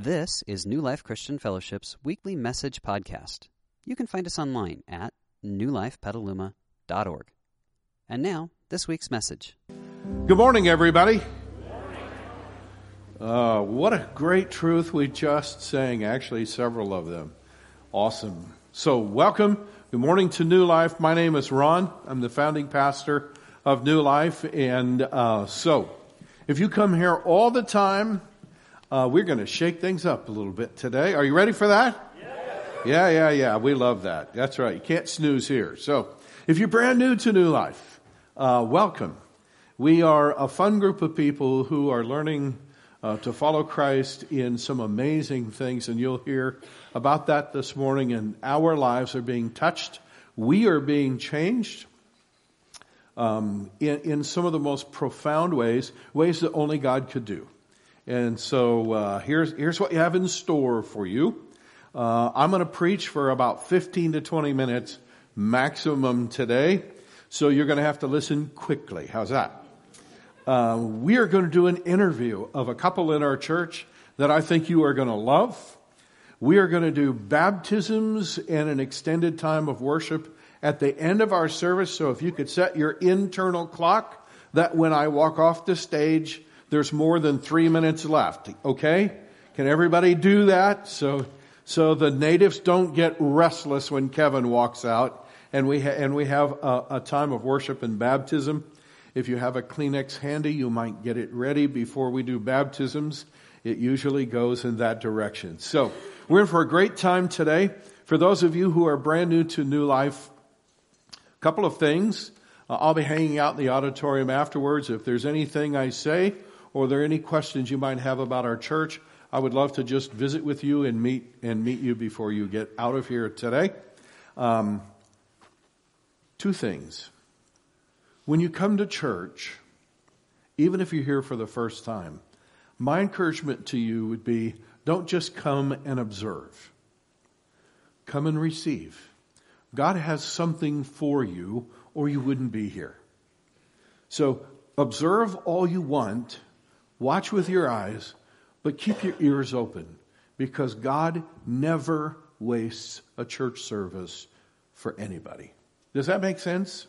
This is New Life Christian Fellowship's weekly message podcast. You can find us online at newlifepetaluma.org. And now, this week's message. Good morning, everybody. What a great truth we just sang, actually several of them. Awesome. So welcome. Good morning to New Life. My name is Ron. I'm the founding pastor of New Life. And so if you come here all the time, we're going to shake things up a little bit today. Are you ready for that? Yeah. We love that. That's right. You can't snooze here. So if you're brand new to New Life, welcome. We are a fun group of people who are learning to follow Christ in some amazing things, and you'll hear about that this morning, and our lives are being touched. We are being changed in some of the most profound ways that only God could do. And so here's what you have in store for you. I'm going to preach for about 15 to 20 minutes maximum today, so you're going to have to listen quickly. How's that? We are going to do an interview of a couple in our church that I think you are going to love. We are going to do baptisms and an extended time of worship at the end of our service. So if you could set your internal clock that when I walk off the stage, there's more than 3 minutes left. Okay? Can everybody do that? So the natives don't get restless when Kevin walks out, and we have a time of worship and baptism. If you have a Kleenex handy, you might get it ready before we do baptisms. It usually goes in that direction. So we're in for a great time today. For those of you who are brand new to New Life, a couple of things. I'll be hanging out in the auditorium afterwards. If there's anything I say or there are any questions you might have about our church, I would love to just visit with you and meet you before you get out of here today. Two things. When you come to church, even if you're here for the first time, my encouragement to you would be, don't just come and observe. Come and receive. God has something for you, or you wouldn't be here. So observe all you want, watch with your eyes, but keep your ears open, because God never wastes a church service for anybody. Does that make sense?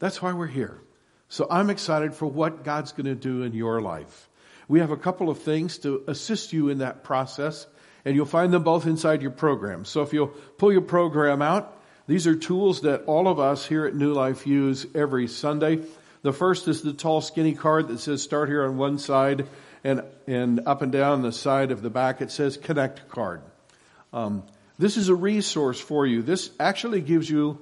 That's why we're here. So I'm excited for what God's going to do in your life. We have a couple of things to assist you in that process, and you'll find them both inside your program. So if you'll pull your program out, these are tools that all of us here at New Life use every Sunday. The first is the tall, skinny card that says start here on one side, and up and down the side of the back it says connect card. This is a resource for you. This actually gives you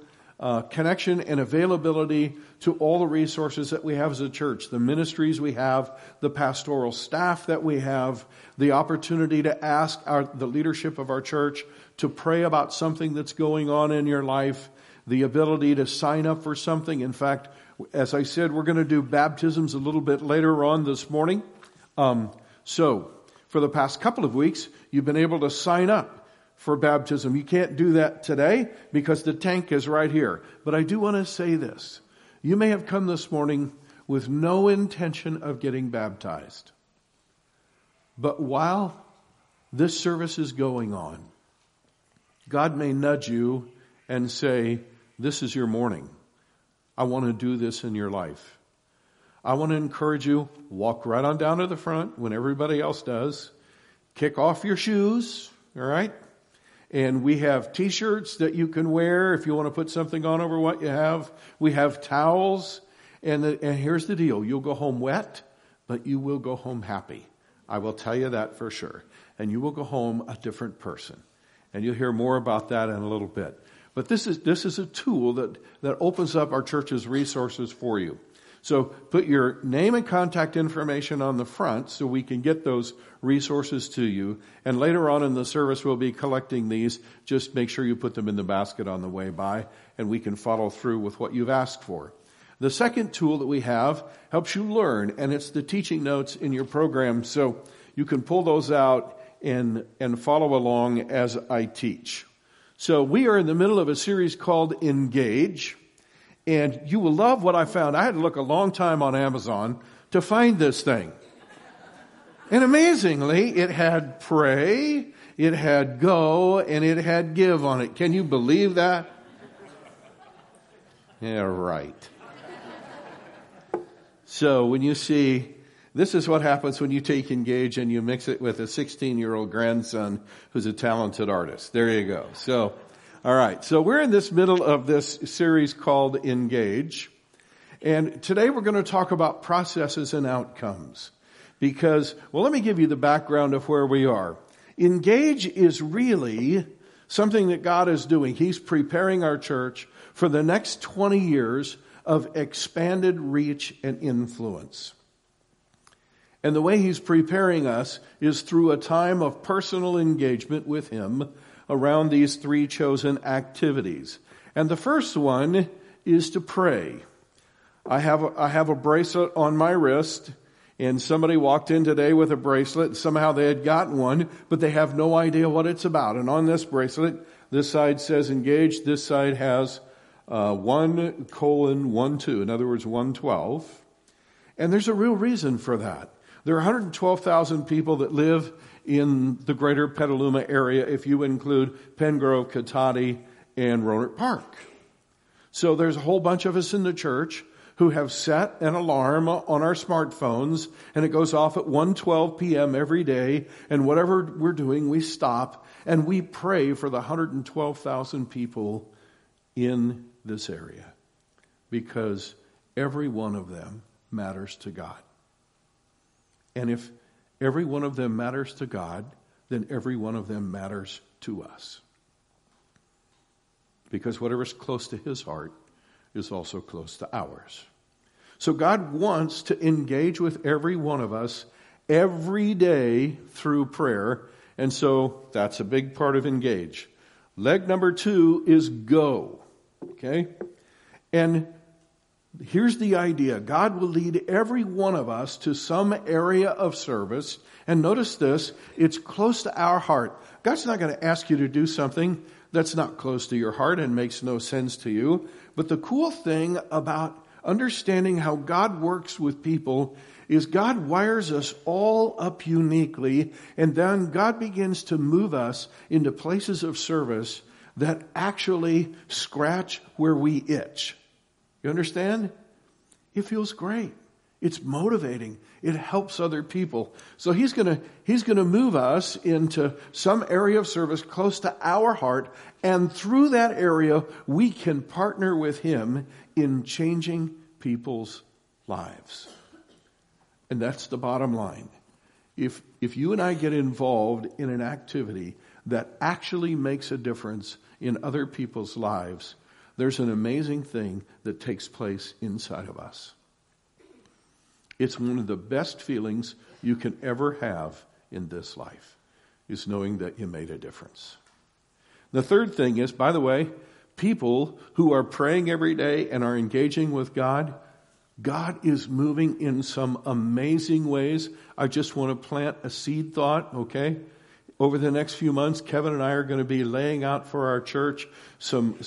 connection and availability to all the resources that we have as a church, the ministries we have, the pastoral staff that we have, the opportunity to ask the leadership of our church to pray about something that's going on in your life, the ability to sign up for something. In fact, as I said, we're going to do baptisms a little bit later on this morning. So for the past couple of weeks, you've been able to sign up for baptism. You can't do that today because the tank is right here. But I do want to say this. You may have come this morning with no intention of getting baptized. But while this service is going on, God may nudge you and say, this is your morning. I want to do this in your life. I want to encourage you, walk right on down to the front when everybody else does. Kick off your shoes, all right? And we have T-shirts that you can wear if you want to put something on over what you have. We have towels. And here's the deal. You'll go home wet, but you will go home happy. I will tell you that for sure. And you will go home a different person. And you'll hear more about that in a little bit. But this is a tool that opens up our church's resources for you. So put your name and contact information on the front so we can get those resources to you. And later on in the service, we'll be collecting these. Just make sure you put them in the basket on the way by, and we can follow through with what you've asked for. The second tool that we have helps you learn, and it's the teaching notes in your program. So you can pull those out and follow along as I teach. So we are in the middle of a series called Engage. And you will love what I found. I had to look a long time on Amazon to find this thing. And amazingly, it had pray, it had go, and it had give on it. Can you believe that? Yeah, right. So when you see, this is what happens when you take Engage and you mix it with a 16-year-old grandson who's a talented artist. There you go. So, all right. So we're in this middle of this series called Engage. And today we're going to talk about processes and outcomes. Because, well, let me give you the background of where we are. Engage is really something that God is doing. He's preparing our church for the next 20 years of expanded reach and influence. And the way he's preparing us is through a time of personal engagement with him around these three chosen activities. And the first one is to pray. I have a bracelet on my wrist, and somebody walked in today with a bracelet, and somehow they had gotten one, but they have no idea what it's about. And on this bracelet, this side says engage, this side has 1:12, in other words, 1:12. And there's a real reason for that. There are 112,000 people that live in the greater Petaluma area, if you include Pengrove, Cotati, and Rohnert Park. So there's a whole bunch of us in the church who have set an alarm on our smartphones, and it goes off at 1:12 p.m. every day, and whatever we're doing, we stop, and we pray for the 112,000 people in this area, because every one of them matters to God. And if every one of them matters to God, then every one of them matters to us. Because whatever's close to his heart is also close to ours. So God wants to engage with every one of us every day through prayer. And so that's a big part of engage. Leg number 2 is go. Okay? And here's the idea. God will lead every one of us to some area of service. And notice this, it's close to our heart. God's not going to ask you to do something that's not close to your heart and makes no sense to you. But the cool thing about understanding how God works with people is God wires us all up uniquely, and then God begins to move us into places of service that actually scratch where we itch. You understand? It feels great. It's motivating. It helps other people. So he's going to move us into some area of service close to our heart, and through that area we can partner with him in changing people's lives. And that's the bottom line. If you and I get involved in an activity that actually makes a difference in other people's lives, there's an amazing thing that takes place inside of us. It's one of the best feelings you can ever have in this life, is knowing that you made a difference. The third thing is, by the way, people who are praying every day and are engaging with God, God is moving in some amazing ways. I just want to plant a seed thought, okay? Over the next few months, Kevin and I are going to be laying out for our church some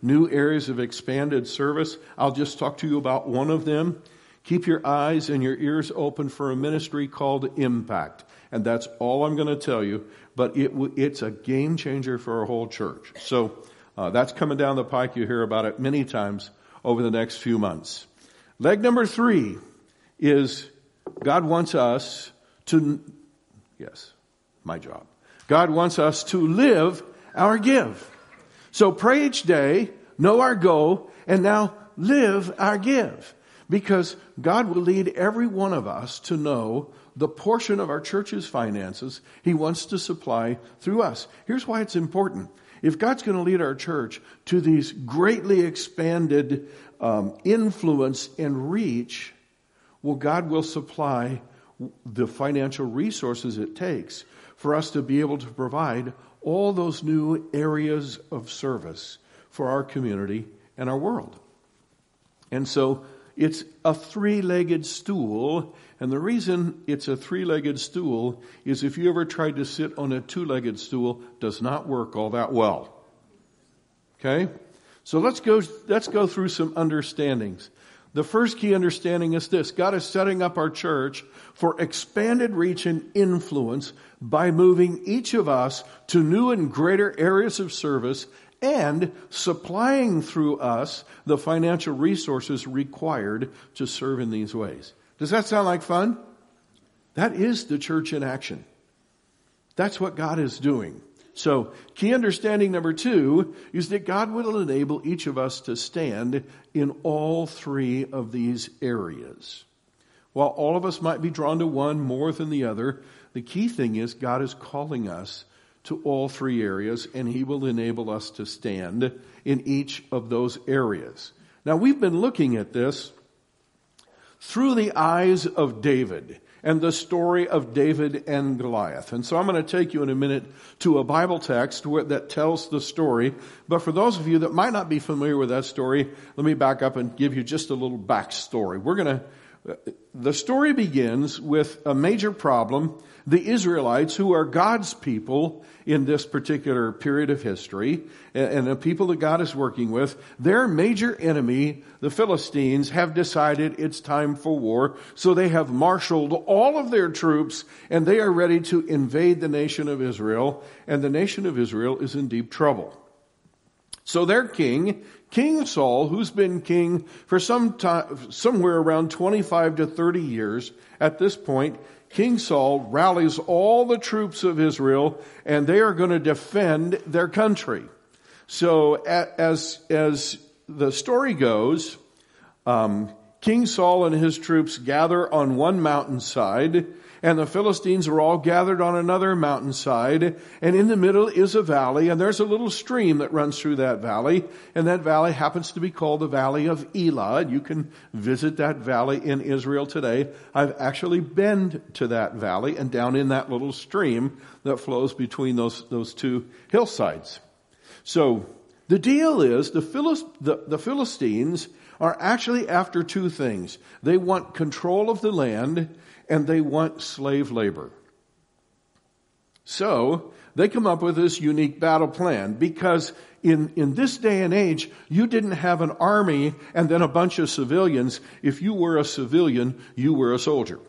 new areas of expanded service. I'll just talk to you about one of them. Keep your eyes and your ears open for a ministry called Impact. And that's all I'm going to tell you. But it's a game changer for our whole church. So that's coming down the pike. You hear about it many times over the next few months. Leg number 3 is God wants us to live our give. So pray each day, know our go, and now live our give. Because God will lead every one of us to know the portion of our church's finances he wants to supply through us. Here's why it's important. If God's going to lead our church to these greatly expanded influence and reach, well, God will supply the financial resources it takes for us to be able to provide all those new areas of service for our community and our world. And so it's a 3-legged stool, and the reason it's a 3-legged stool is if you ever tried to sit on a 2-legged stool, it does not work all that well. Okay? So let's go through some understandings. The first key understanding is this. God is setting up our church for expanded reach and influence by moving each of us to new and greater areas of service and supplying through us the financial resources required to serve in these ways. Does that sound like fun? That is the church in action. That's what God is doing. So, key understanding number 2 is that God will enable each of us to stand in all 3 of these areas. While all of us might be drawn to one more than the other, the key thing is God is calling us to all 3 areas, and He will enable us to stand in each of those areas. Now, we've been looking at this through the eyes of David and the story of David and Goliath. And so I'm going to take you in a minute to a Bible text that tells the story. But for those of you that might not be familiar with that story, let me back up and give you just a little backstory. The story begins with a major problem. The Israelites, who are God's people in this particular period of history, and the people that God is working with, their major enemy, the Philistines, have decided it's time for war. So they have marshaled all of their troops, and they are ready to invade the nation of Israel. And the nation of Israel is in deep trouble. So their king, King Saul, who's been king for some time, somewhere around 25 to 30 years at this point, King Saul rallies all the troops of Israel, and they are going to defend their country. So as the story goes, King Saul and his troops gather on one mountainside, and the Philistines are all gathered on another mountainside, and in the middle is a valley, and there's a little stream that runs through that valley, and that valley happens to be called the Valley of Elah. You can visit that valley in Israel today. I've actually been to that valley and down in that little stream that flows between those two hillsides. So the deal is the Philistines are actually after 2 things. They want control of the land, and they want slave labor. So they come up with this unique battle plan, because in this day and age, you didn't have an army and then a bunch of civilians. If you were a civilian, you were a soldier.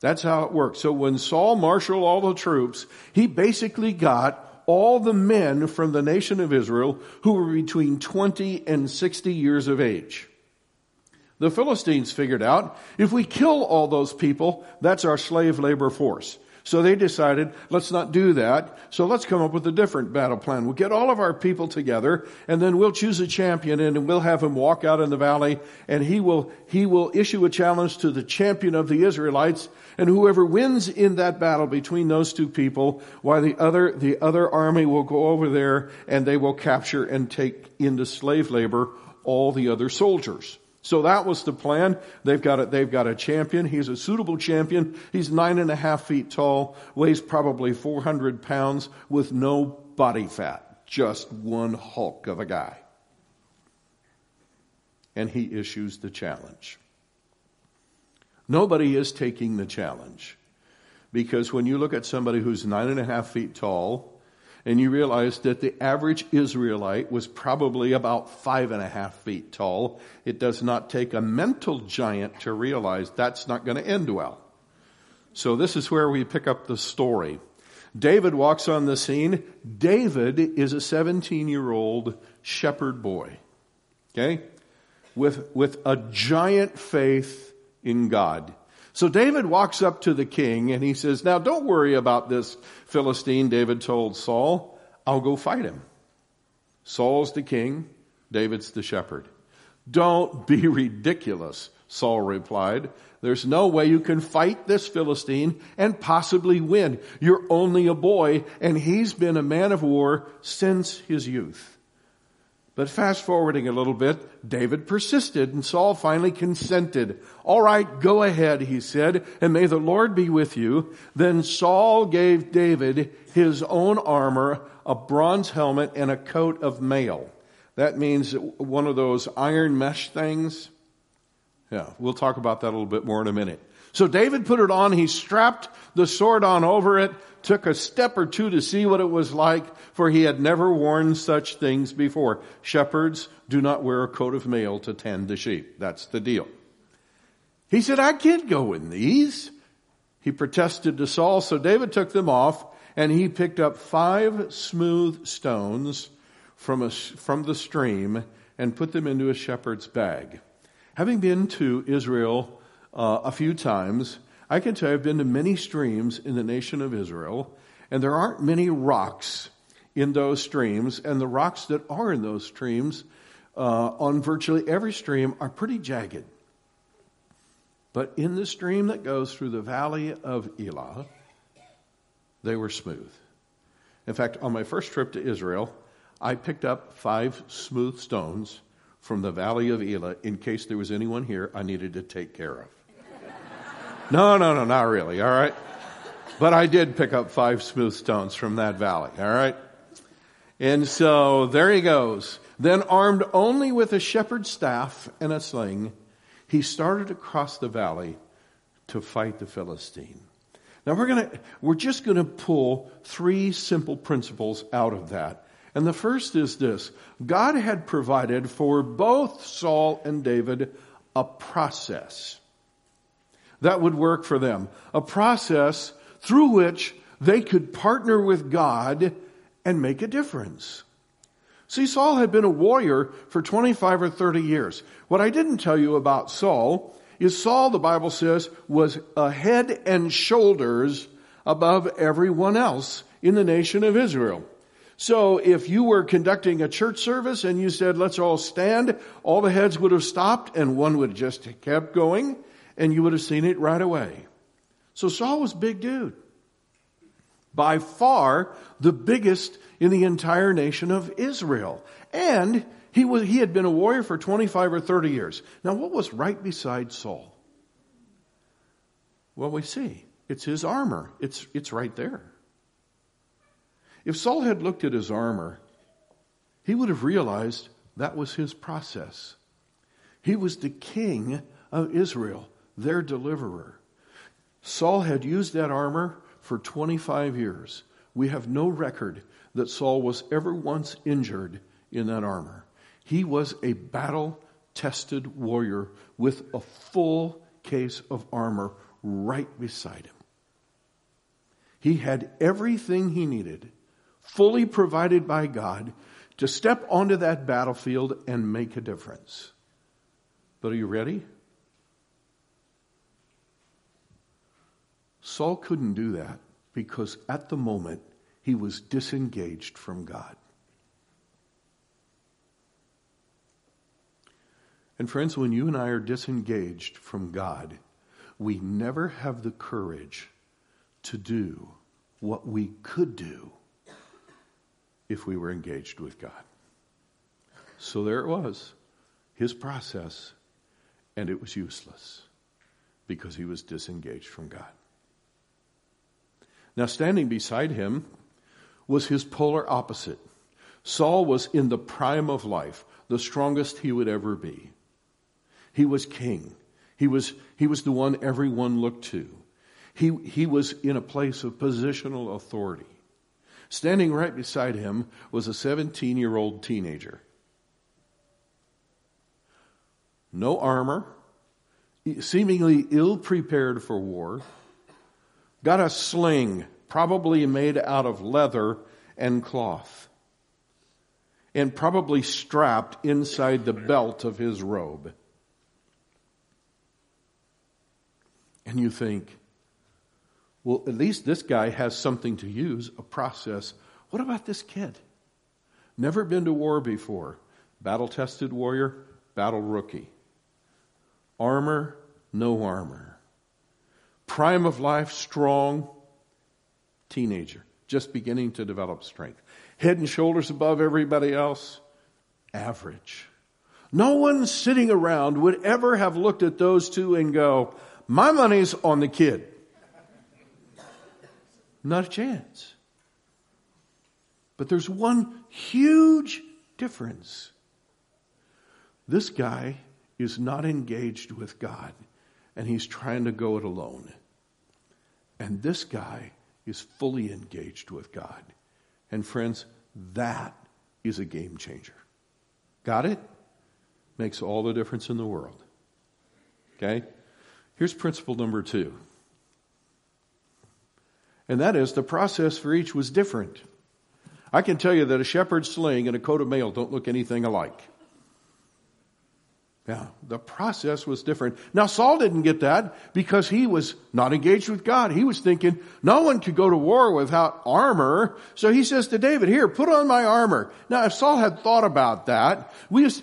That's how it worked. So when Saul marshaled all the troops, he basically got all the men from the nation of Israel who were between 20 and 60 years of age. The Philistines figured out, if we kill all those people, that's our slave labor force. So they decided, let's not do that. So let's come up with a different battle plan. We'll get all of our people together, and then we'll choose a champion, and we'll have him walk out in the valley, and he will issue a challenge to the champion of the Israelites, and whoever wins in that battle between those 2 people, why the other army will go over there, and they will capture and take into slave labor all the other soldiers. So that was the plan. They've got a champion. He's a suitable champion. He's 9.5 feet tall, weighs probably 400 pounds with no body fat. Just one hulk of a guy. And he issues the challenge. Nobody is taking the challenge, because when you look at somebody who's 9.5 feet tall, and you realize that the average Israelite was probably about 5.5 feet tall, it does not take a mental giant to realize that's not going to end well. So this is where we pick up the story. David walks on the scene. David is a 17-year-old shepherd boy, okay, with a giant faith in God. So David walks up to the king and he says, "Now don't worry about this Philistine," David told Saul. "I'll go fight him." Saul's the king, David's the shepherd. "Don't be ridiculous," Saul replied. "There's no way you can fight this Philistine and possibly win. You're only a boy, and he's been a man of war since his youth." But fast forwarding a little bit, David persisted, and Saul finally consented. "All right, go ahead," he said, "and may the Lord be with you." Then Saul gave David his own armor, a bronze helmet, and a coat of mail. That means one of those iron mesh things. Yeah, we'll talk about that a little bit more in a minute. So David put it on, he strapped the sword on over it, took a step or two to see what it was like, for he had never worn such things before. Shepherds do not wear a coat of mail to tend the sheep. That's the deal. He said, I can't go in these. He protested to Saul, so David took them off, and he picked up 5 smooth stones from the stream and put them into a shepherd's bag. Having been to Israel a few times, I can tell you I've been to many streams in the nation of Israel, and there aren't many rocks in those streams, and the rocks that are in those streams on virtually every stream are pretty jagged. But in the stream that goes through the Valley of Elah, they were smooth. In fact, on my first trip to Israel, I picked up 5 smooth stones from the Valley of Elah in case there was anyone here I needed to take care of. No, not really, all right? But I did pick up 5 smooth stones from that valley, all right? And so there he goes. Then armed only with a shepherd's staff and a sling, he started across the valley to fight the Philistine. Now we're just going to pull 3 simple principles out of that. And the first is this. God had provided for both Saul and David a process that would work for them. A process through which they could partner with God and make a difference. See, Saul had been a warrior for 25 or 30 years. What I didn't tell you about Saul is Saul, the Bible says, was a head and shoulders above everyone else in the nation of Israel. So if you were conducting a church service and you said, let's all stand, all the heads would have stopped and one would have just kept going. And you would have seen it right away. So Saul was a big dude. By far the biggest in the entire nation of Israel. And he had been a warrior for 25 or 30 years. Now what was right beside Saul? Well, we see. It's his armor. It's right there. If Saul had looked at his armor, he would have realized that was his process. He was the king of Israel, their deliverer. Saul had used that armor for 25 years. We have no record that Saul was ever once injured in that armor. He was a battle-tested warrior with a full case of armor right beside him. He had everything he needed, fully provided by God, to step onto that battlefield and make a difference. But are you ready? Saul couldn't do that because at the moment he was disengaged from God. And friends, when you and I are disengaged from God, we never have the courage to do what we could do if we were engaged with God. So there it was, his process, and it was useless because he was disengaged from God. Now, standing beside him was his polar opposite. Saul was in the prime of life, the strongest he would ever be. He was king. He was the one everyone looked to. He was in a place of positional authority. Standing right beside him was a 17-year-old teenager. No armor, seemingly ill-prepared for war, got a sling, probably made out of leather and cloth, and probably strapped inside the belt of his robe. And you think, well, at least this guy has something to use, a process. What about this kid? Never been to war before. Battle-tested warrior, battle rookie. Armor, no armor. Prime of life, strong teenager, just beginning to develop strength. Head and shoulders above everybody else, average. No one sitting around would ever have looked at those two and go, my money's on the kid. Not a chance. But there's one huge difference. This guy is not engaged with God. and he's trying to go it alone. And this guy is fully engaged with God. And friends, that is a game changer. Got it? Makes all the difference in the world. Okay? Here's principle number 2. And that is the process for each was different. I can tell you that a shepherd's sling and a coat of mail don't look anything alike. Yeah, the process was different. Now, Saul didn't get that because he was not engaged with God. He was thinking, no one could go to war without armor. So he says to David, here, put on my armor. Now, if Saul had thought about that,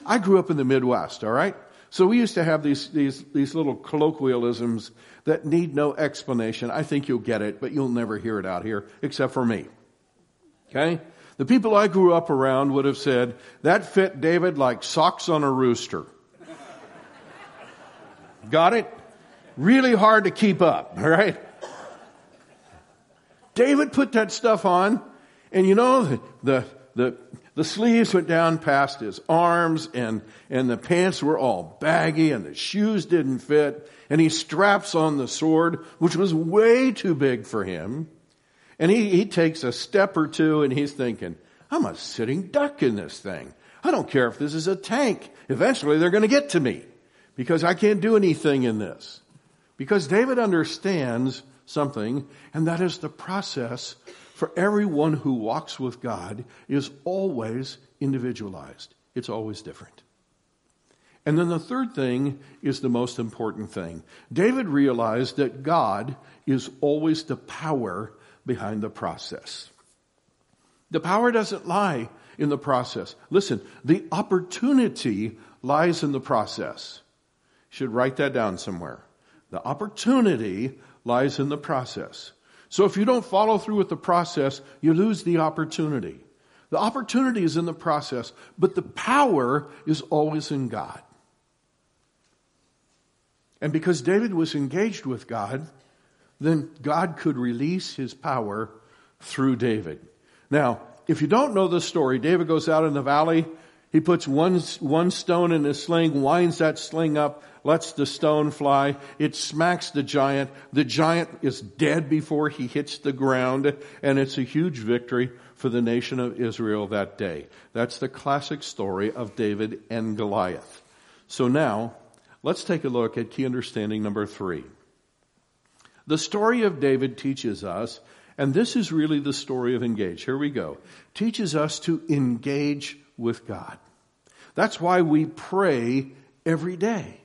I grew up in the Midwest, all right? So we used to have these little colloquialisms that need no explanation. I think you'll get it, but you'll never hear it out here, except for me. Okay? The people I grew up around would have said, that fit David like socks on a rooster. Got it? Really hard to keep up, all right? David put that stuff on, and you know, the sleeves went down past his arms, and the pants were all baggy, and the shoes didn't fit, and he straps on the sword, which was way too big for him, and he takes a step or two, and he's thinking, I'm a sitting duck in this thing. I don't care if this is a tank. Eventually, they're going to get to me. Because I can't do anything in this. Because David understands something, and that is the process for everyone who walks with God is always individualized. It's always different. And then the third thing is the most important thing. David realized that God is always the power behind the process. The power doesn't lie in the process. Listen, the opportunity lies in the process. Should write that down somewhere. The opportunity lies in the process. So if you don't follow through with the process, you lose the opportunity. The opportunity is in the process, but the power is always in God. And because David was engaged with God, then God could release his power through David. Now, if you don't know the story, David goes out in the valley. He puts one stone in his sling, winds that sling up, lets the stone fly. It smacks the giant. The giant is dead before he hits the ground, and it's a huge victory for the nation of Israel that day. That's the classic story of David and Goliath. So now, let's take a look at key understanding number 3. The story of David teaches us, and this is really the story of Engage. Here we go. Teaches us to engage with God. That's why we pray every day.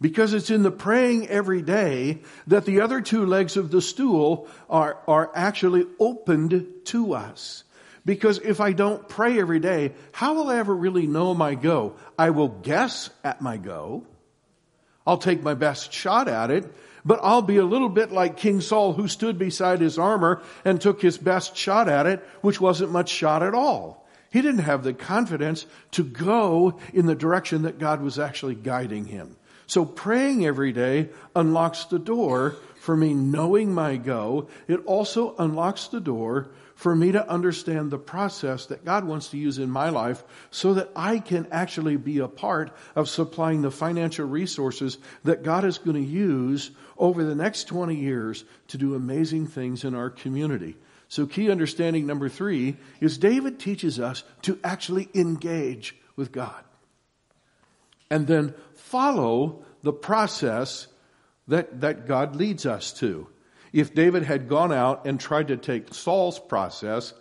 Because it's in the praying every day that the other two legs of the stool are actually opened to us. Because if I don't pray every day, how will I ever really know my go? I will guess at my go. I'll take my best shot at it, but I'll be a little bit like King Saul, who stood beside his armor and took his best shot at it, which wasn't much shot at all. He didn't have the confidence to go in the direction that God was actually guiding him. So praying every day unlocks the door for me knowing my go. It also unlocks the door for me to understand the process that God wants to use in my life so that I can actually be a part of supplying the financial resources that God is going to use over the next 20 years to do amazing things in our community. So key understanding number 3 is David teaches us to actually engage with God and then follow the process that God leads us to. If David had gone out and tried to take Saul's process,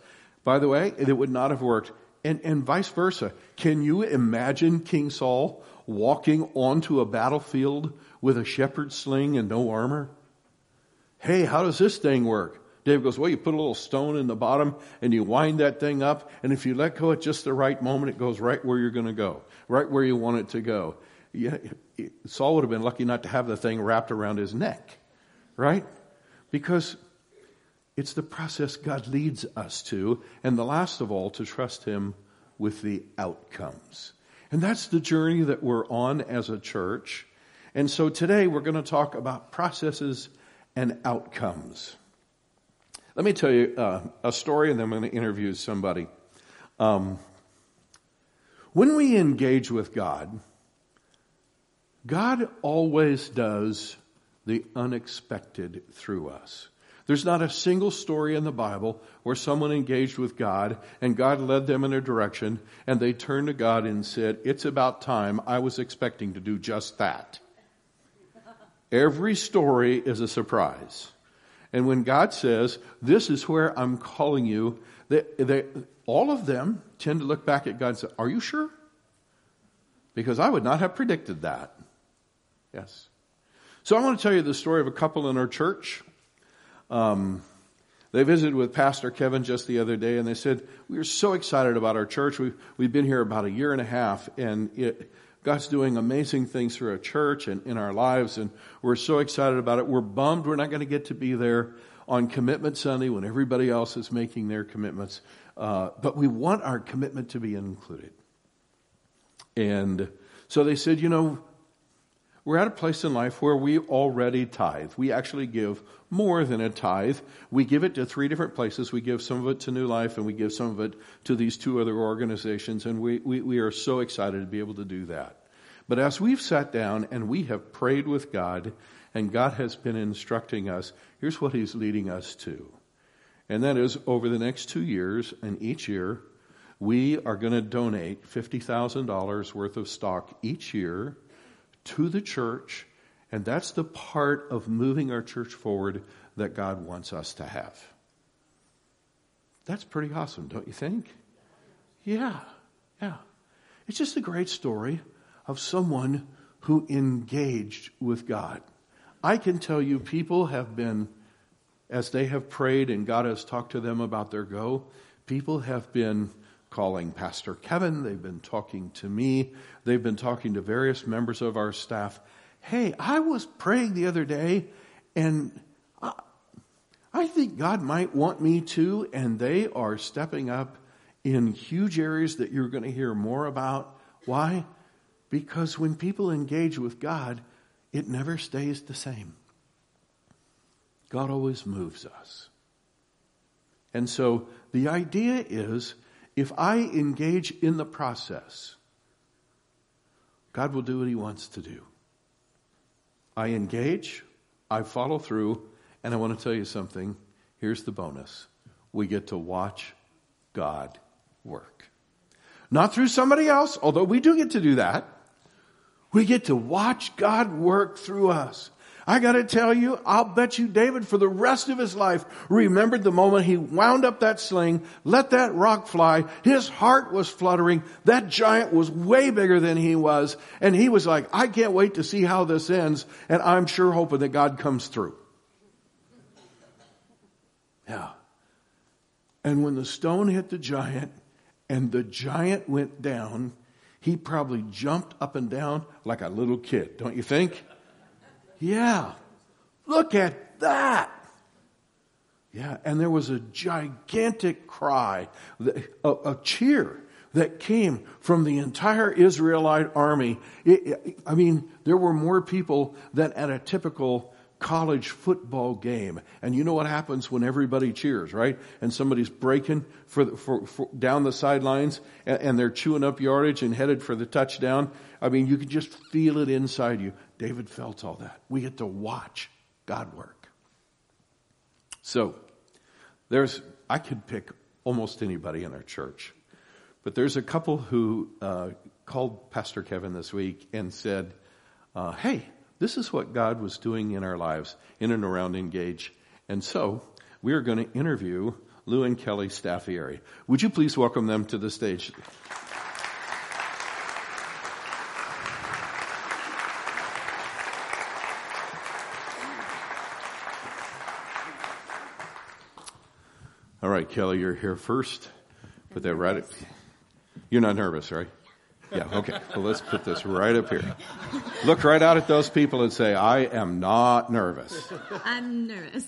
by the way, it would not have worked, and vice versa. Can you imagine King Saul walking onto a battlefield with a shepherd's sling and no armor? Hey, how does this thing work? David goes, well, you put a little stone in the bottom and you wind that thing up. And if you let go at just the right moment, it goes right where you're going to go, right where you want it to go. Yeah, Saul would have been lucky not to have the thing wrapped around his neck, right? Because it's the process God leads us to. And the last of all, to trust him with the outcomes. And that's the journey that we're on as a church. And so today we're going to talk about processes and outcomes. Let me tell you a story, and then I'm going to interview somebody. When we engage with God, God always does the unexpected through us. There's not a single story in the Bible where someone engaged with God and God led them in a direction and they turned to God and said, it's about time, I was expecting to do just that. Every story is a surprise. And when God says, this is where I'm calling you, all of them tend to look back at God and say, are you sure? Because I would not have predicted that. Yes. So I want to tell you the story of a couple in our church. They visited with Pastor Kevin just the other day, and they said, we are so excited about our church. We've been here about a year and a half, and God's doing amazing things through our church and in our lives, and we're so excited about it. We're bummed we're not going to get to be there on Commitment Sunday when everybody else is making their commitments, but we want our commitment to be included. And so they said, we're at a place in life where we already tithe. We actually give more than a tithe. We give it to three different places. We give some of it to New Life, and we give some of it to these two other organizations, and we are so excited to be able to do that. But as we've sat down and we have prayed with God, and God has been instructing us, here's what He's leading us to. And that is, over the next 2 years, and each year, we are going to donate $50,000 worth of stock each year to the church, and that's the part of moving our church forward that God wants us to have. That's pretty awesome, don't you think? Yeah. It's just a great story of someone who engaged with God. I can tell you people have been, as they have prayed and God has talked to them about their go, people have been calling Pastor Kevin, they've been talking to me, they've been talking to various members of our staff. Hey, I was praying the other day, and I think God might want me to, and they are stepping up in huge areas that you're going to hear more about. Why? Because when people engage with God, it never stays the same. God always moves us. And so the idea is, if I engage in the process, God will do what He wants to do. I engage, I follow through, and I want to tell you something. Here's the bonus. We get to watch God work. Not through somebody else, although we do get to do that. We get to watch God work through us. I got to tell you, I'll bet you David for the rest of his life remembered the moment he wound up that sling, let that rock fly. His heart was fluttering. That giant was way bigger than he was. And he was like, I can't wait to see how this ends. And I'm sure hoping that God comes through. Yeah. And when the stone hit the giant and the giant went down, he probably jumped up and down like a little kid, don't you think? Yeah, look at that. Yeah, and there was a gigantic cry, a cheer that came from the entire Israelite army. There were more people than at a typical college football game. And you know what happens when everybody cheers, right? And somebody's breaking for down the sidelines, and they're chewing up yardage and headed for the touchdown. You can just feel it inside you. David felt all that. We get to watch God work. So, I could pick almost anybody in our church, but there's a couple who called Pastor Kevin this week and said, hey, this is what God was doing in our lives in and around Engage. And so, we are going to interview Lou and Kelly Staffieri. Would you please welcome them to the stage? All right, Kelly, you're here first. Put that right up. You're not nervous, right? Yeah, okay. Well, let's put this right up here. Look right out at those people and say, I am not nervous. I'm nervous.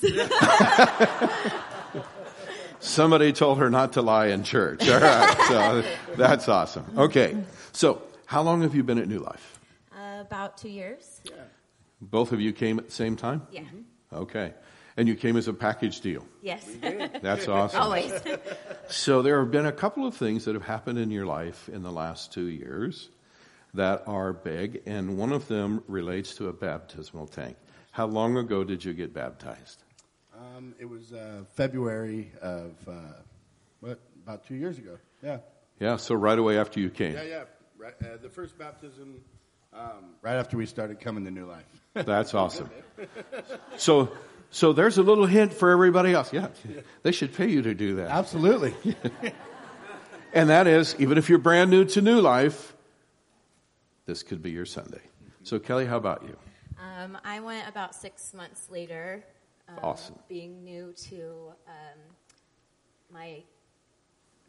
Somebody told her not to lie in church. All right, so that's awesome. Okay, so how long have you been at New Life? About 2 years. Yeah. Both of you came at the same time? Yeah. Okay. And you came as a package deal. Yes. That's awesome. Always. So there have been a couple of things that have happened in your life in the last 2 years that are big, and one of them relates to a baptismal tank. How long ago did you get baptized? It was February of, about 2 years ago, yeah. Yeah, so right away after you came. Yeah, right, the first baptism, right after we started coming to New Life. That's awesome. So there's a little hint for everybody else. Yeah, they should pay you to do that. Absolutely. And that is, even if you're brand new to New Life, this could be your Sunday. So, Kelly, how about you? I went about 6 months later. Awesome. Being new to my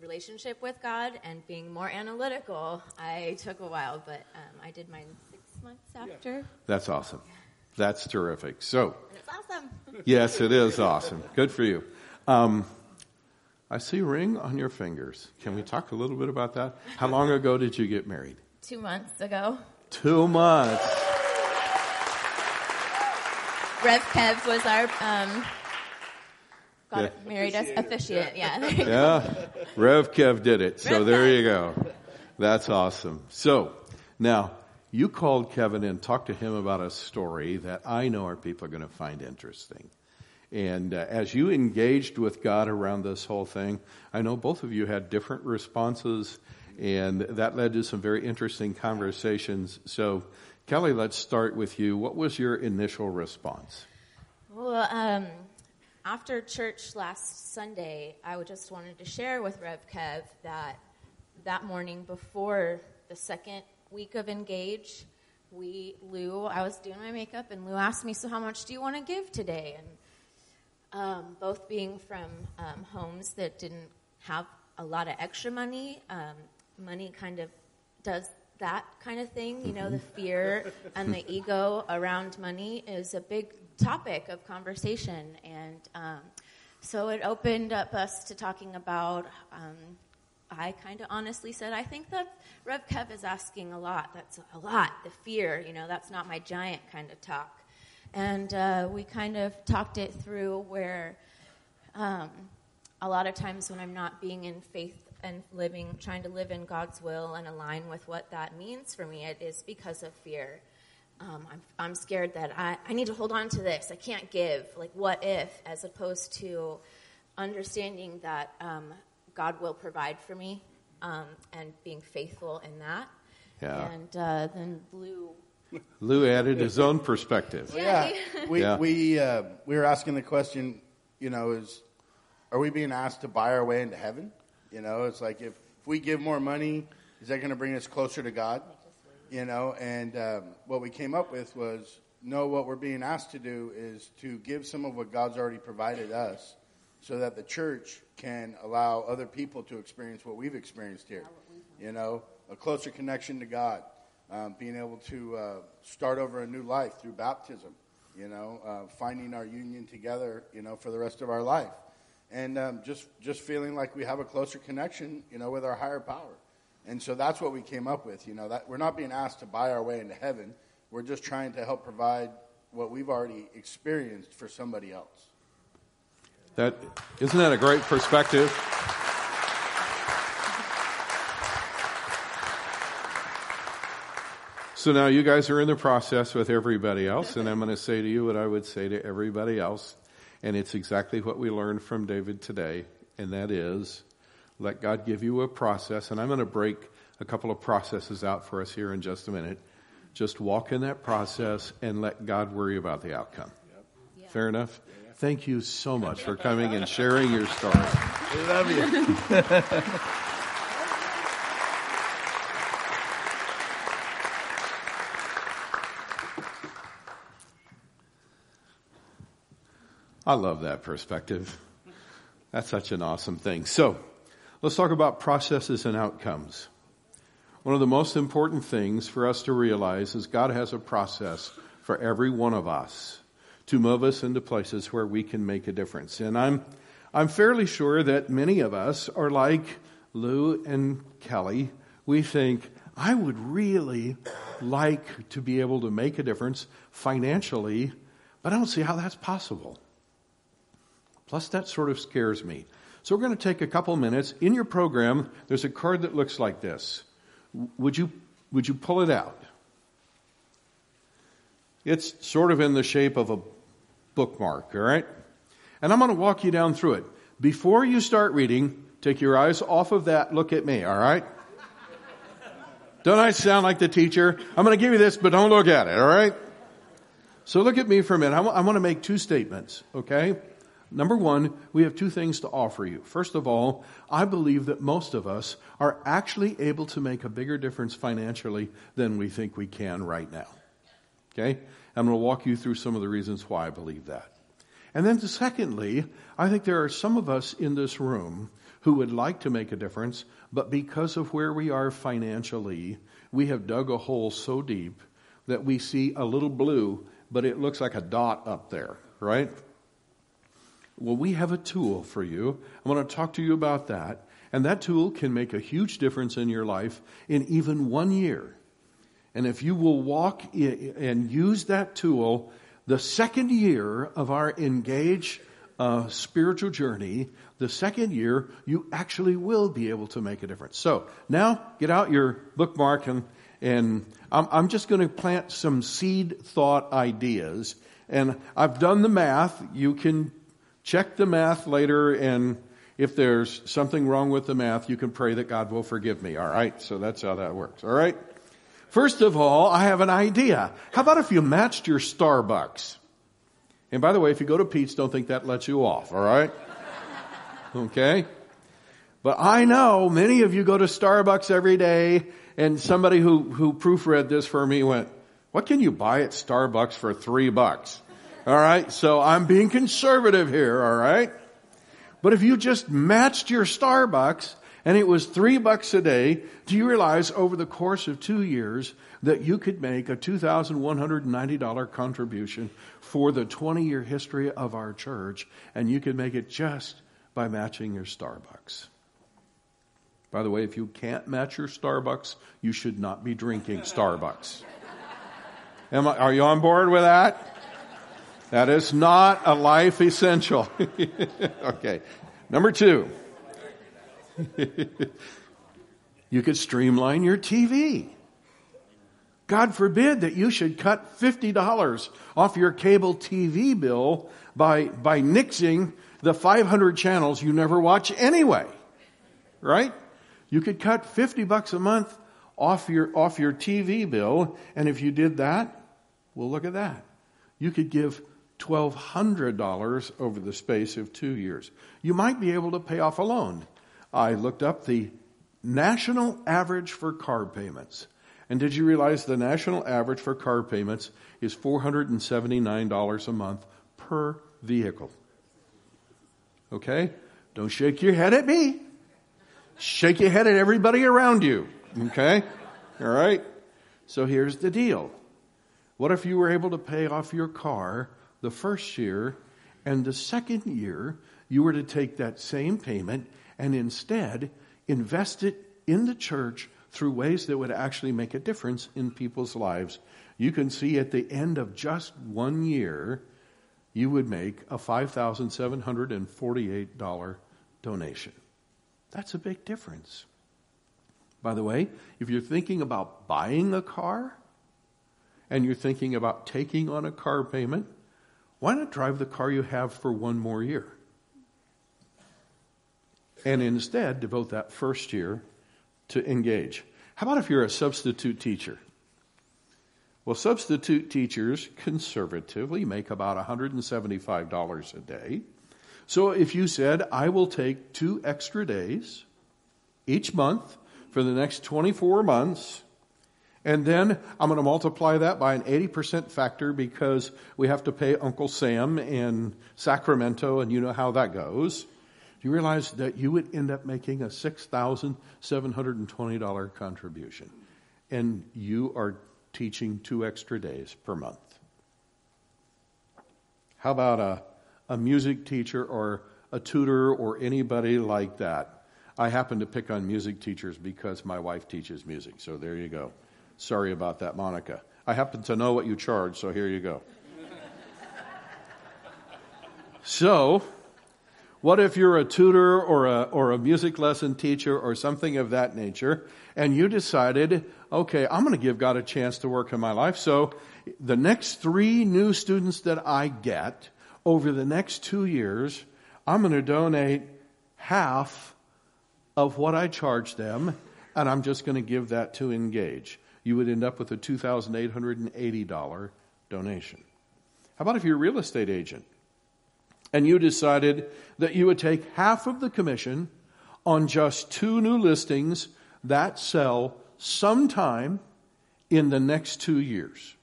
relationship with God and being more analytical, I took a while, but I did mine 6 months after. Yeah. That's awesome. That's terrific. So. And it's awesome. Yes, it is awesome. Good for you. I see a ring on your fingers. Can we talk a little bit about that? How long ago did you get married? 2 months ago. 2 months. Rev Kev was our, married us officiant. Yeah. Rev Kev did it. So there you go. That's awesome. So now you called Kevin and talked to him about a story that I know our people are going to find interesting. And as you engaged with God around this whole thing, I know both of you had different responses, and that led to some very interesting conversations. So Kelly, let's start with you. What was your initial response? Well, after church last Sunday, I just wanted to share with Rev Kev that morning before the second week of Engage, I was doing my makeup, and Lou asked me, so how much do you want to give today? And both being from homes that didn't have a lot of extra money, money kind of does that kind of thing, you know, the fear and the ego around money is a big topic of conversation. And so it opened up us to talking about, I kind of honestly said, I think that Rev Kev is asking a lot. That's a lot, the fear, you know, that's not my giant kind of talk. And we kind of talked it through where a lot of times when I'm not being in faith and trying to live in God's will and align with what that means for me, it is because of fear. I'm scared that I need to hold on to this. I can't give. Like, what if? As opposed to understanding that God will provide for me and being faithful in that. Yeah. And then Lou added his own perspective. Yeah. We were asking the question, you know, are we being asked to buy our way into heaven? You know, it's like if we give more money, is that going to bring us closer to God? You know, and what we came up with was, no, what we're being asked to do is to give some of what God's already provided us so that the church can allow other people to experience what we've experienced here. You know, a closer connection to God, being able to start over a new life through baptism, you know, finding our union together, you know, for the rest of our life. And just feeling like we have a closer connection, you know, with our higher power. And so that's what we came up with, you know, that we're not being asked to buy our way into heaven. We're just trying to help provide what we've already experienced for somebody else. Isn't that a great perspective? So now you guys are in the process with everybody else, and I'm going to say to you what I would say to everybody else. And it's exactly what we learned from David today, and that is, let God give you a process. And I'm going to break a couple of processes out for us here in just a minute. Just walk in that process and let God worry about the outcome. Yep. Yeah. Fair enough? Yeah. Thank you so much for coming and sharing your story. We love you. I love that perspective. That's such an awesome thing. So let's talk about processes and outcomes. One of the most important things for us to realize is God has a process for every one of us to move us into places where we can make a difference. And I'm fairly sure that many of us are like Lou and Kelly. We think, I would really like to be able to make a difference financially, but I don't see how that's possible. Plus, that sort of scares me. So we're going to take a couple minutes. In your program, there's a card that looks like this. Would you Would you pull it out? It's sort of in the shape of a bookmark, all right? And I'm going to walk you down through it. Before you start reading, take your eyes off of that. Look at me, all right? Don't I sound like the teacher? I'm going to give you this, but don't look at it, all right? So look at me for a minute. I want to make two statements, okay? Number one, we have two things to offer you. First of all, I believe that most of us are actually able to make a bigger difference financially than we think we can right now. Okay? I'm going to walk you through some of the reasons why I believe that. And then secondly, I think there are some of us in this room who would like to make a difference, but because of where we are financially, we have dug a hole so deep that we see a little blue, but it looks like a dot up there, right? Well, we have a tool for you. I want to talk to you about that. And that tool can make a huge difference in your life in even 1 year. And if you will walk and use that tool, the second year of our Engage spiritual journey, the second year, you actually will be able to make a difference. So now get out your bookmark, and I'm just going to plant some seed thought ideas. And I've done the math. You can check the math later, and if there's something wrong with the math, you can pray that God will forgive me, all right? So that's how that works, all right? First of all, I have an idea. How about if you matched your Starbucks? And by the way, if you go to Pete's, don't think that lets you off, all right? Okay? But I know many of you go to Starbucks every day, and somebody who proofread this for me went, what can you buy at Starbucks for $3? All right, so I'm being conservative here, all right? But if you just matched your Starbucks and it was $3 a day, do you realize over the course of 2 years that you could make a $2,190 contribution for the 20-year history of our church, and you could make it just by matching your Starbucks? By the way, if you can't match your Starbucks, you should not be drinking Starbucks. Are you on board with that? That is not a life essential. Okay. Number two. You could streamline your TV. God forbid that you should cut $50 off your cable TV bill by nixing the 500 channels you never watch anyway. Right? You could cut $50 a month off your TV bill, and if you did that, well, look at that. You could give $1,200 over the space of 2 years. You might be able to pay off a loan. I looked up the national average for car payments. And did you realize the national average for car payments is $479 a month per vehicle? Okay? Don't shake your head at me. Shake your head at everybody around you. Okay? All right? So here's the deal. What if you were able to pay off your car the first year, and the second year, you were to take that same payment and instead invest it in the church through ways that would actually make a difference in people's lives? You can see at the end of just 1 year, you would make a $5,748 donation. That's a big difference. By the way, if you're thinking about buying a car and you're thinking about taking on a car payment, why not drive the car you have for one more year? And instead, devote that first year to Engage. How about if you're a substitute teacher? Well, substitute teachers conservatively make about $175 a day. So if you said, I will take 2 extra days each month for the next 24 months, and then I'm going to multiply that by an 80% factor because we have to pay Uncle Sam in Sacramento, and you know how that goes. Do you realize that you would end up making a $6,720 contribution, and you are teaching 2 extra days per month? How about a music teacher or a tutor or anybody like that? I happen to pick on music teachers because my wife teaches music, so there you go. Sorry about that, Monica. I happen to know what you charge, so here you go. So, What if you're a tutor or a music lesson teacher or something of that nature, and you decided, okay, I'm going to give God a chance to work in my life. So the next 3 new students that I get over the next 2 years, I'm going to donate half of what I charge them, and I'm just going to give that to Engage. You would end up with a $2,880 donation. How about if you're a real estate agent and you decided that you would take half of the commission on just 2 new listings that sell sometime in the next 2 years?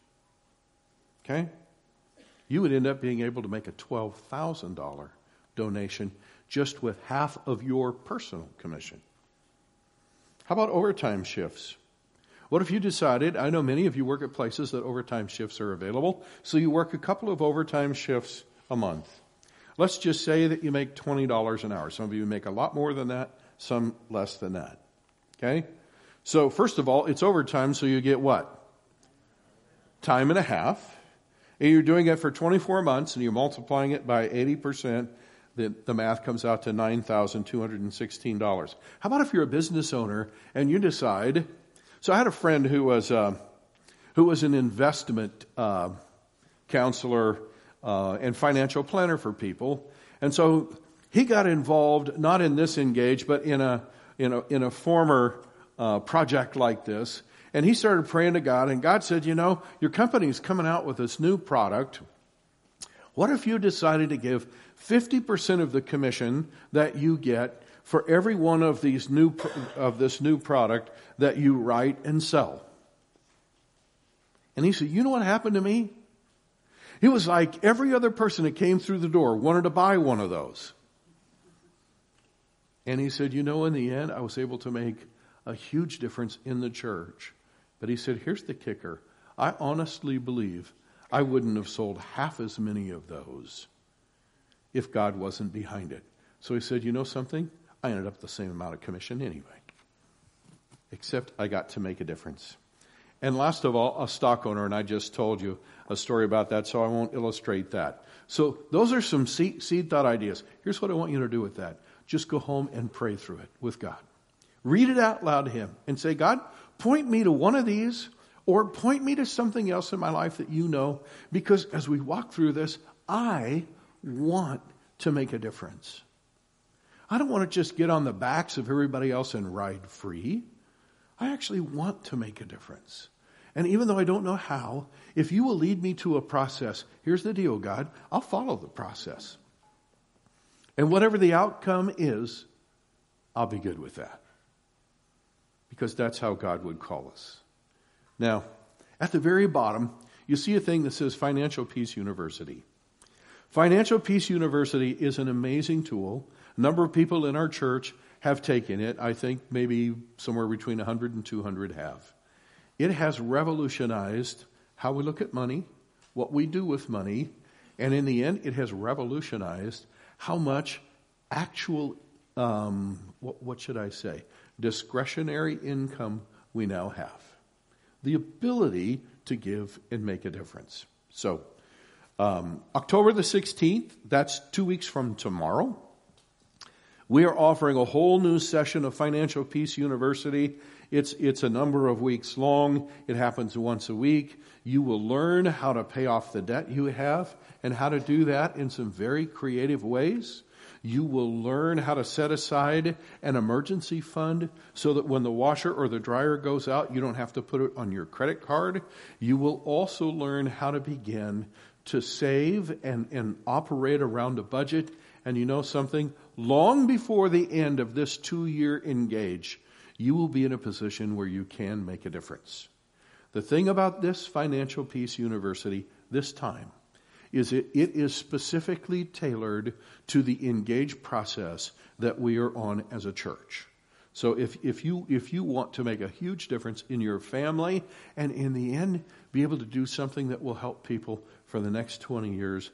Okay? You would end up being able to make a $12,000 donation just with half of your personal commission. How about overtime shifts? What if you decided, I know many of you work at places that overtime shifts are available, so you work a couple of overtime shifts a month. Let's just say that you make $20 an hour. Some of you make a lot more than that, some less than that. Okay? So first of all, it's overtime, so you get what? Time and a half. And you're doing it for 24 months, and you're multiplying it by 80%. The math comes out to $9,216. How about if you're a business owner and you decide... So I had a friend who was an investment counselor and financial planner for people, and so he got involved not in this Engage, but in a former project like this. And he started praying to God, and God said, "You know, your company's coming out with this new product. What if you decided to give 50% of the commission that you get for every one of these this new product that you write and sell?" And he said, "You know what happened to me? He was like every other person that came through the door wanted to buy one of those." And he said, "You know, in the end, I was able to make a huge difference in the church." But he said, "Here's the kicker. I honestly believe I wouldn't have sold half as many of those if God wasn't behind it." So he said, "You know something? I ended up the same amount of commission anyway, except I got to make a difference." And last of all, a stock owner, and I just told you a story about that, so I won't illustrate that. So those are some seed thought ideas. Here's what I want you to do with that. Just go home and pray through it with God. Read it out loud to Him and say, "God, point me to one of these, or point me to something else in my life that you know, because as we walk through this, I want to make a difference. I don't want to just get on the backs of everybody else and ride free. I actually want to make a difference. And even though I don't know how, if you will lead me to a process, here's the deal, God, I'll follow the process. And whatever the outcome is, I'll be good with that." Because that's how God would call us. Now, at the very bottom, you see a thing that says Financial Peace University. Financial Peace University is an amazing tool. A number of people in our church have taken it. I think maybe somewhere between 100 and 200 have. It has revolutionized how we look at money, what we do with money, and in the end, it has revolutionized how much actual, discretionary income we now have. The ability to give and make a difference. So, October the 16th, that's 2 weeks from tomorrow, we are offering a whole new session of Financial Peace University. It's a number of weeks long. It happens once a week. You will learn how to pay off the debt you have and how to do that in some very creative ways. You will learn how to set aside an emergency fund so that when the washer or the dryer goes out, you don't have to put it on your credit card. You will also learn how to begin to save and operate around a budget. And you know something? Long before the end of this 2-year Engage, you will be in a position where you can make a difference. The thing about this Financial Peace University this time is it is specifically tailored to the Engage process that we are on as a church. So if you want to make a huge difference in your family and in the end be able to do something that will help people for the next 20 years,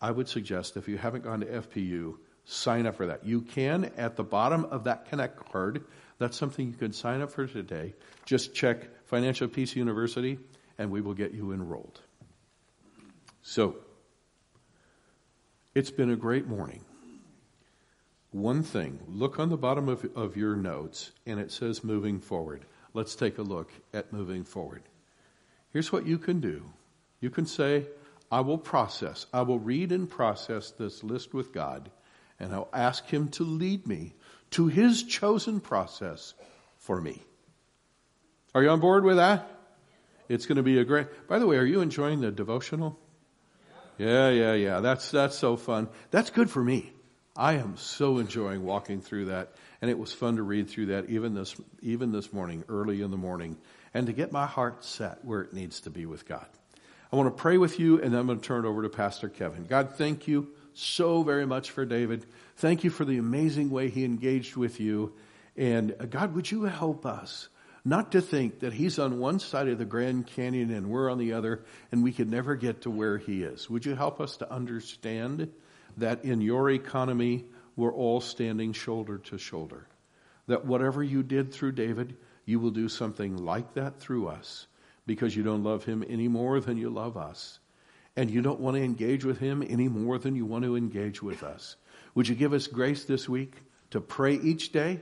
I would suggest if you haven't gone to FPU, sign up for that. You can at the bottom of that Connect card. That's something you can sign up for today. Just check Financial Peace University and we will get you enrolled. So, it's been a great morning. one thing. Look on the bottom of your notes, and it says moving forward. Let's take a look at moving forward. Here's what you can do. You can say, I will process. I will read and process this list with God, and I'll ask him to lead me to his chosen process for me. Are you on board with that? It's going to be a great... By the way, are you enjoying the devotional? Yeah. That's so fun. That's good for me. I am so enjoying walking through that. And it was fun to read through that even this morning, early in the morning, and to get my heart set where it needs to be with God. I want to pray with you, and then I'm going to turn it over to Pastor Kevin. God, thank you so very much for David. Thank you for the amazing way he engaged with you. And God, would you help us not to think that he's on one side of the Grand Canyon and we're on the other, and we could never get to where he is. Would you help us to understand that in your economy, we're all standing shoulder to shoulder, that whatever you did through David, you will do something like that through us, because you don't love him any more than you love us, and you don't want to engage with him any more than you want to engage with us. Would you give us grace this week to pray each day?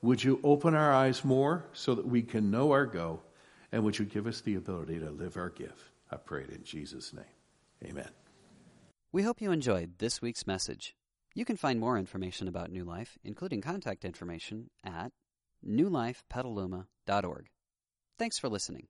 Would you open our eyes more so that we can know our go? And would you give us the ability to live our give? I pray it in Jesus' name. Amen. We hope you enjoyed this week's message. You can find more information about New Life, including contact information, at newlifepetaluma.org. Thanks for listening.